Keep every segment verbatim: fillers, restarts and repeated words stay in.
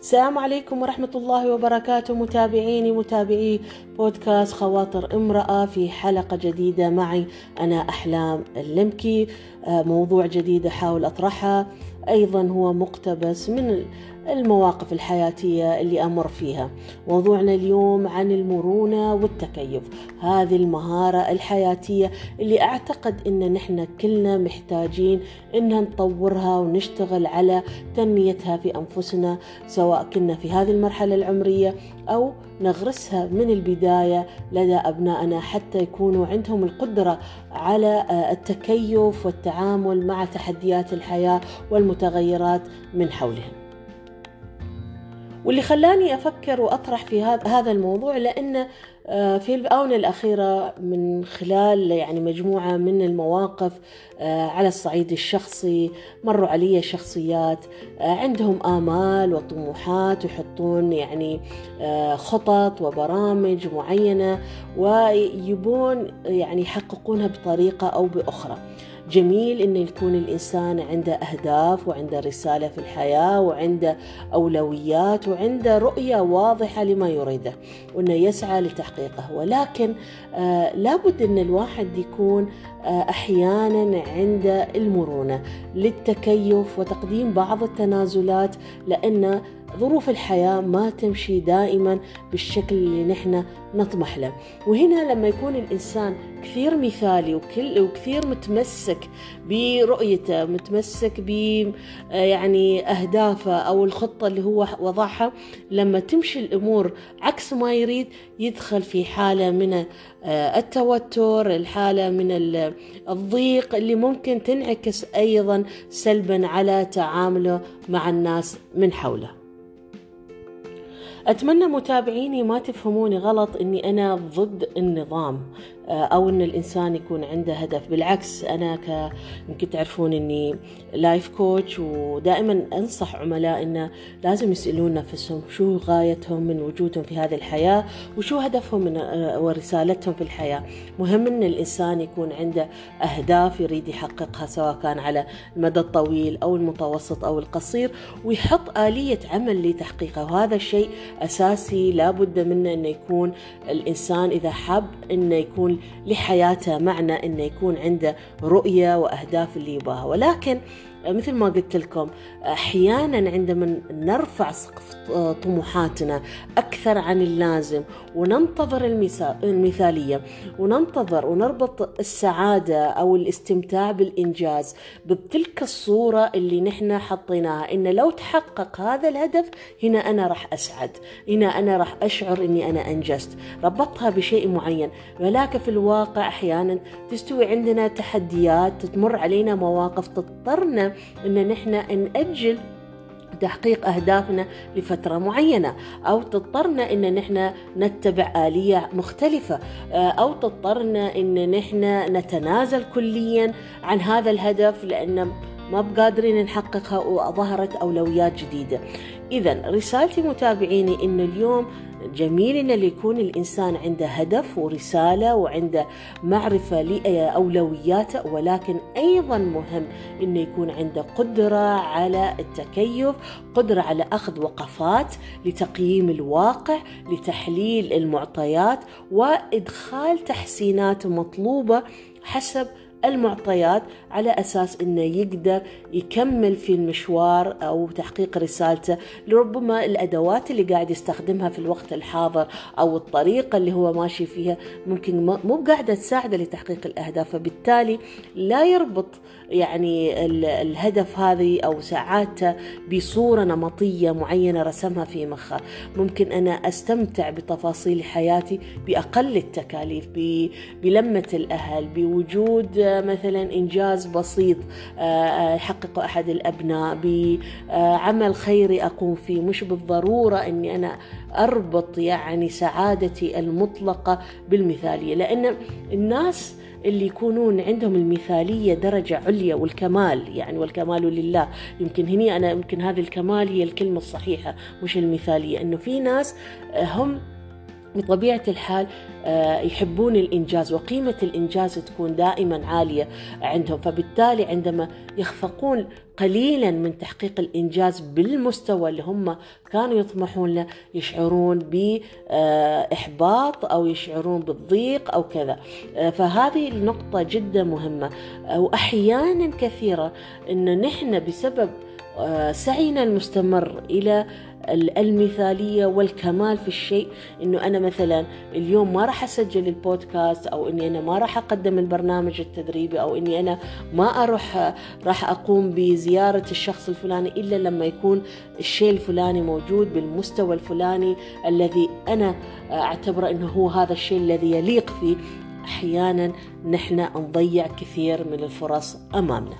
السلام عليكم ورحمة الله وبركاته متابعيني متابعي بودكاست خواطر امرأة، في حلقة جديدة معي أنا أحلام اللمكي. موضوع جديد أحاول أطرحها، أيضا هو مقتبس من المواقف الحياتية اللي أمر فيها. موضوعنا اليوم عن المرونة والتكيف، هذه المهارة الحياتية اللي أعتقد إن نحن كلنا محتاجين إنها نطورها ونشتغل على تنميتها في أنفسنا، سواء كنا في هذه المرحلة العمرية أو نغرسها من البداية لدى أبنائنا، حتى يكونوا عندهم القدرة على التكيف والتعامل مع تحديات الحياة والمتغيرات من حولهم. واللي خلاني أفكر وأطرح في هذا الموضوع، لأن في الآونة الأخيرة من خلال يعني مجموعة من المواقف على الصعيد الشخصي مروا علي شخصيات عندهم آمال وطموحات، ويحطون يعني خطط وبرامج معينة ويبون يعني يحققونها بطريقة أو بأخرى. جميل إن يكون الإنسان عنده أهداف وعنده رسالة في الحياة وعنده أولويات وعنده رؤية واضحة لما يريده وإنه يسعى لتحقيقه، ولكن آه لابد إن الواحد يكون آه أحيانا عنده المرونة للتكيف وتقديم بعض التنازلات، لأن ظروف الحياة ما تمشي دائما بالشكل اللي نحن نطمح له. وهنا لما يكون الإنسان كثير مثالي وكل وكثير متمسك برؤيته، متمسك ب يعني أهدافه أو الخطة اللي هو وضعها، لما تمشي الأمور عكس ما يريد يدخل في حالة من التوتر، الحالة من الضيق اللي ممكن تنعكس أيضا سلبا على تعامله مع الناس من حوله. أتمنى متابعيني ما تفهموني غلط أني أنا ضد النظام أو أن الإنسان يكون عنده هدف، بالعكس أنا ك... يمكن تعرفون أني لايف كوتش، ودائما أنصح عملاء أنه لازم يسألون نفسهم شو غايتهم من وجودهم في هذه الحياة وشو هدفهم من... ورسالتهم في الحياة. مهم أن الإنسان يكون عنده أهداف يريد يحققها، سواء كان على المدى الطويل أو المتوسط أو القصير، ويحط آلية عمل لتحقيقها، وهذا الشيء أساسي لابد منه أن يكون الإنسان إذا حب أن يكون لحياته معنى، أن يكون عنده رؤية وأهداف اللي يباها. ولكن مثل ما قلت لكم، أحيانا عندما نرفع سقف طموحاتنا أكثر عن اللازم وننتظر المثالية وننتظر ونربط السعادة أو الاستمتاع بالإنجاز بتلك الصورة اللي نحن حطيناها، إن لو تحقق هذا الهدف هنا أنا راح أسعد، هنا أنا راح أشعر إني أنا أنجزت، ربطها بشيء معين. ولكن في الواقع أحيانا تستوي عندنا تحديات، تتمر علينا مواقف تضطرنا إن نحن نأجل تحقيق أهدافنا لفترة معينة، أو تضطرنا إن نحن نتبع آلية مختلفة، أو تضطرنا إن نحن نتنازل كليا عن هذا الهدف لأن ما بقادرين نحققها وظهرت أولويات جديدة. إذن رسالتي متابعيني إن اليوم جميل إن اللي يكون الإنسان عنده هدف ورسالة وعنده معرفة لأولوياته، ولكن أيضا مهم إنه يكون عنده قدرة على التكيف، قدرة على أخذ وقفات لتقييم الواقع، لتحليل المعطيات، وإدخال تحسينات مطلوبة حسب المعطيات، على أساس أنه يقدر يكمل في المشوار أو تحقيق رسالته. لربما الأدوات اللي قاعد يستخدمها في الوقت الحاضر أو الطريقة اللي هو ماشي فيها ممكن مو قاعدة تساعده لتحقيق الأهداف، فبالتالي لا يربط يعني الهدف هذه أو ساعاته بصورة نمطية معينة رسمها في مخه. ممكن أنا أستمتع بتفاصيل حياتي بأقل التكاليف، بلمة الأهل، بوجود مثلا إنجاز بسيط يحققه أحد الأبناء، بعمل خيري أقوم فيه، مش بالضرورة أني أنا أربط يعني سعادتي المطلقة بالمثالية. لأن الناس اللي يكونون عندهم المثالية درجة عليا والكمال، يعني والكمال لله، يمكن هني أنا يمكن هذا الكمال هي الكلمة الصحيحة مش المثالية، أنه في ناس هم بطبيعة الحال يحبون الإنجاز، وقيمة الإنجاز تكون دائما عالية عندهم، فبالتالي عندما يخفقون قليلا من تحقيق الإنجاز بالمستوى اللي هم كانوا يطمحون له يشعرون بإحباط أو يشعرون بالضيق أو كذا. فهذه النقطة جدا مهمة. وأحيانا كثيرة أن نحن بسبب سعينا المستمر إلى المثالية والكمال في الشيء، إنه أنا مثلا اليوم ما راح أسجل البودكاست، أو إني أنا ما راح أقدم البرنامج التدريبي، أو إني أنا ما أروح راح أقوم بزيارة الشخص الفلاني إلا لما يكون الشيء الفلاني موجود بالمستوى الفلاني الذي أنا أعتبر إنه هو هذا الشيء الذي يليق فيه. أحيانا نحن نضيع كثير من الفرص أمامنا.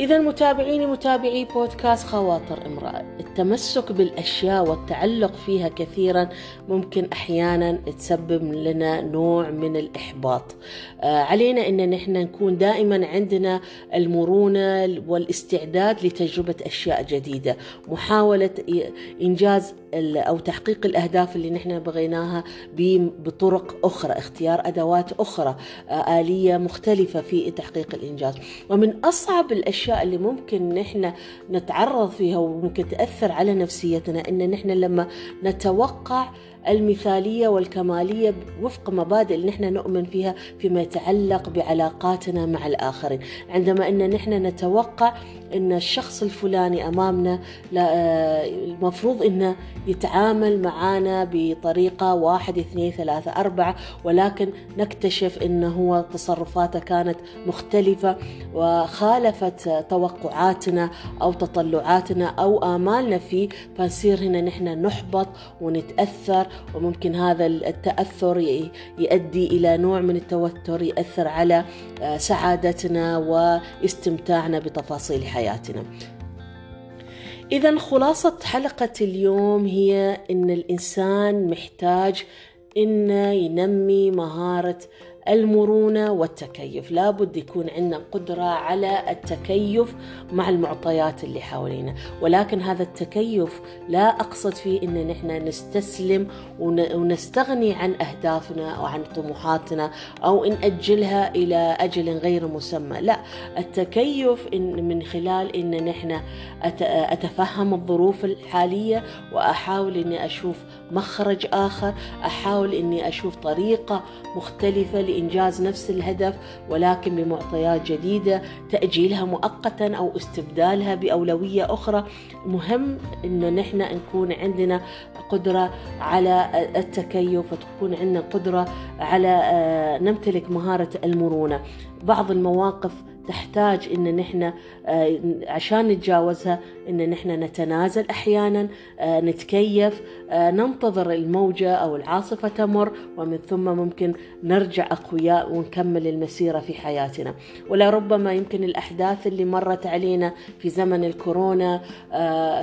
إذا متابعيني متابعي بودكاست خواطر امرأة، التمسك بالأشياء والتعلق فيها كثيرا ممكن أحيانا تسبب لنا نوع من الإحباط. آه علينا إن نحن نكون دائما عندنا المرونة والاستعداد لتجربة أشياء جديدة، محاولة إنجاز أو تحقيق الأهداف اللي نحن بغيناها بطرق أخرى، اختيار أدوات أخرى، آه آلية مختلفة في تحقيق الإنجاز. ومن أصعب الأشياء اللي ممكن نحن نتعرض فيها وممكن تأثر على نفسيتنا، إن نحن لما نتوقع المثالية والكمالية وفق مبادئ اللي نحن نؤمن فيها فيما يتعلق بعلاقاتنا مع الآخرين. عندما إن نحن نتوقع إن الشخص الفلاني أمامنا المفروض إنه يتعامل معنا بطريقة واحد اثنين ثلاثة أربعة، ولكن نكتشف إنه هو تصرفاته كانت مختلفة وخالفت توقعاتنا أو تطلعاتنا أو آمالنا فيه، فنصير هنا نحن نحبط ونتأثر، وممكن هذا التأثر يؤدي إلى نوع من التوتر يؤثر على سعادتنا واستمتاعنا بتفاصيل حياتنا. إذن خلاصة حلقة اليوم هي أن الإنسان محتاج أنه ينمي مهارة المرونة والتكيف. لابد يكون عندنا قدرة على التكيف مع المعطيات اللي حوالينا، ولكن هذا التكيف لا أقصد فيه إن نحنا نستسلم ونستغني عن أهدافنا أو عن طموحاتنا أو نأجلها إلى أجل غير مسمى. لا، التكيف إن من خلال إن نحنا أتفهم الظروف الحالية وأحاول إني أشوف مخرج آخر، أحاول إني أشوف طريقة مختلفة لإنجاز نفس الهدف ولكن بمعطيات جديدة، تأجيلها مؤقتا أو استبدالها بأولوية أخرى. مهم إن نحن نكون عندنا قدرة على التكيف وتكون عندنا قدرة على نمتلك مهارة المرونة. بعض المواقف تحتاج إن نحن عشان نتجاوزها إن نحن نتنازل أحيانا، نتكيف، ننتظر الموجة أو العاصفة تمر، ومن ثم ممكن نرجع أقوياء ونكمل المسيرة في حياتنا. ولربما يمكن الأحداث اللي مرت علينا في زمن الكورونا،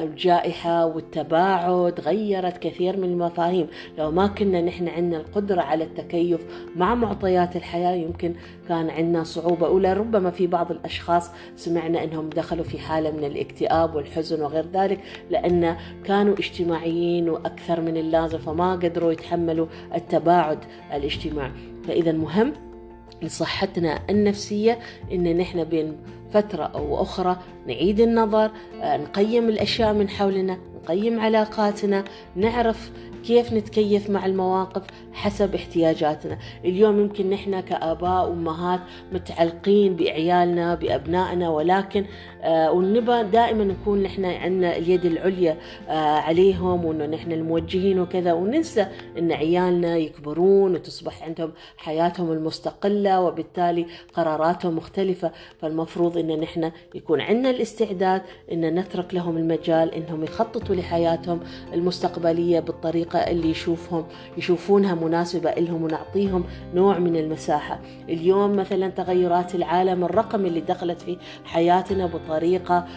الجائحة والتباعد، غيرت كثير من المفاهيم. لو ما كنا نحن عندنا القدرة على التكيف مع معطيات الحياة يمكن كان عندنا صعوبة، ولربما في بعض الأشخاص سمعنا أنهم دخلوا في حالة من الاكتئاب والحزن وغير ذلك لأن كانوا اجتماعيين وأكثر من اللازم، فما قدروا يتحملوا التباعد الاجتماعي. فإذا مهم لصحتنا النفسية إن نحن بين فترة أو أخرى نعيد النظر، نقيم الأشياء من حولنا، نقيم علاقاتنا، نعرف كيف نتكيف مع المواقف حسب احتياجاتنا. اليوم يمكن نحن كآباء وأمهات متعلقين بعيالنا بأبنائنا، ولكن آه ونبقى دائما نكون نحن عندنا اليد العليا آه عليهم، وأنه نحن الموجهين وكذا، وننسى أن عيالنا يكبرون وتصبح عندهم حياتهم المستقلة وبالتالي قراراتهم مختلفة. فالمفروض أن نحن يكون عندنا الاستعداد أن نترك لهم المجال أنهم يخططوا لحياتهم المستقبلية بالطريقة اللي يشوفهم يشوفونها مناسبة لهم، ونعطيهم نوع من المساحة. اليوم مثلا تغيرات العالم الرقمي اللي دخلت في حياتنا بطريقة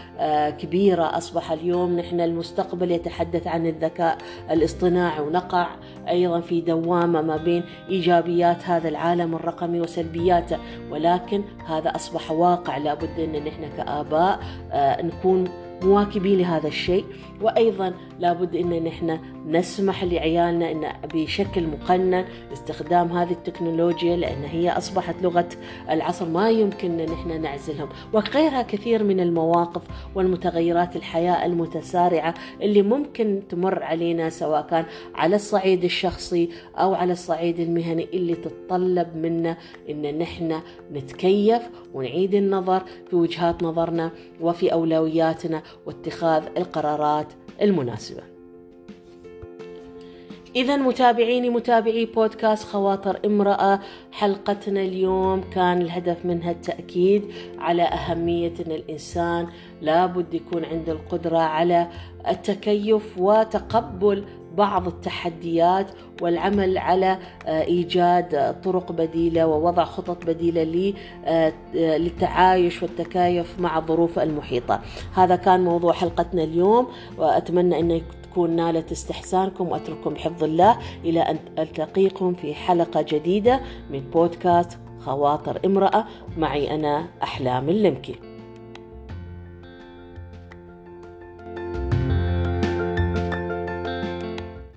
كبيرة، أصبح اليوم نحن المستقبل يتحدث عن الذكاء الاصطناعي، ونقع أيضا في دوامة ما بين إيجابيات هذا العالم الرقمي وسلبياته، ولكن هذا أصبح واقع. لابد أن نحن كآباء نكون مواكبين لهذا الشيء، وأيضا لابد أن نحن نسمح لعيالنا إن بشكل مقنن استخدام هذه التكنولوجيا، لأن هي أصبحت لغة العصر، ما يمكن أن احنا نعزلهم. وغيرها كثير من المواقف والمتغيرات الحياة المتسارعة اللي ممكن تمر علينا، سواء كان على الصعيد الشخصي أو على الصعيد المهني، اللي تتطلب منا إن نحنا نتكيف ونعيد النظر في وجهات نظرنا وفي أولوياتنا واتخاذ القرارات المناسبة. إذا متابعيني متابعي بودكاست خواطر امرأة، حلقتنا اليوم كان الهدف منها التأكيد على أهمية أن الإنسان لابد يكون عنده القدرة على التكيف وتقبل بعض التحديات والعمل على إيجاد طرق بديلة ووضع خطط بديلة للتعايش والتكيف مع الظروف المحيطة. هذا كان موضوع حلقتنا اليوم، وأتمنى أن تكون نالت استحسانكم، وأترككم بحفظ الله إلى أن ألتقيكم في حلقة جديدة من بودكاست خواطر امرأة. معي أنا أحلام اللمكي.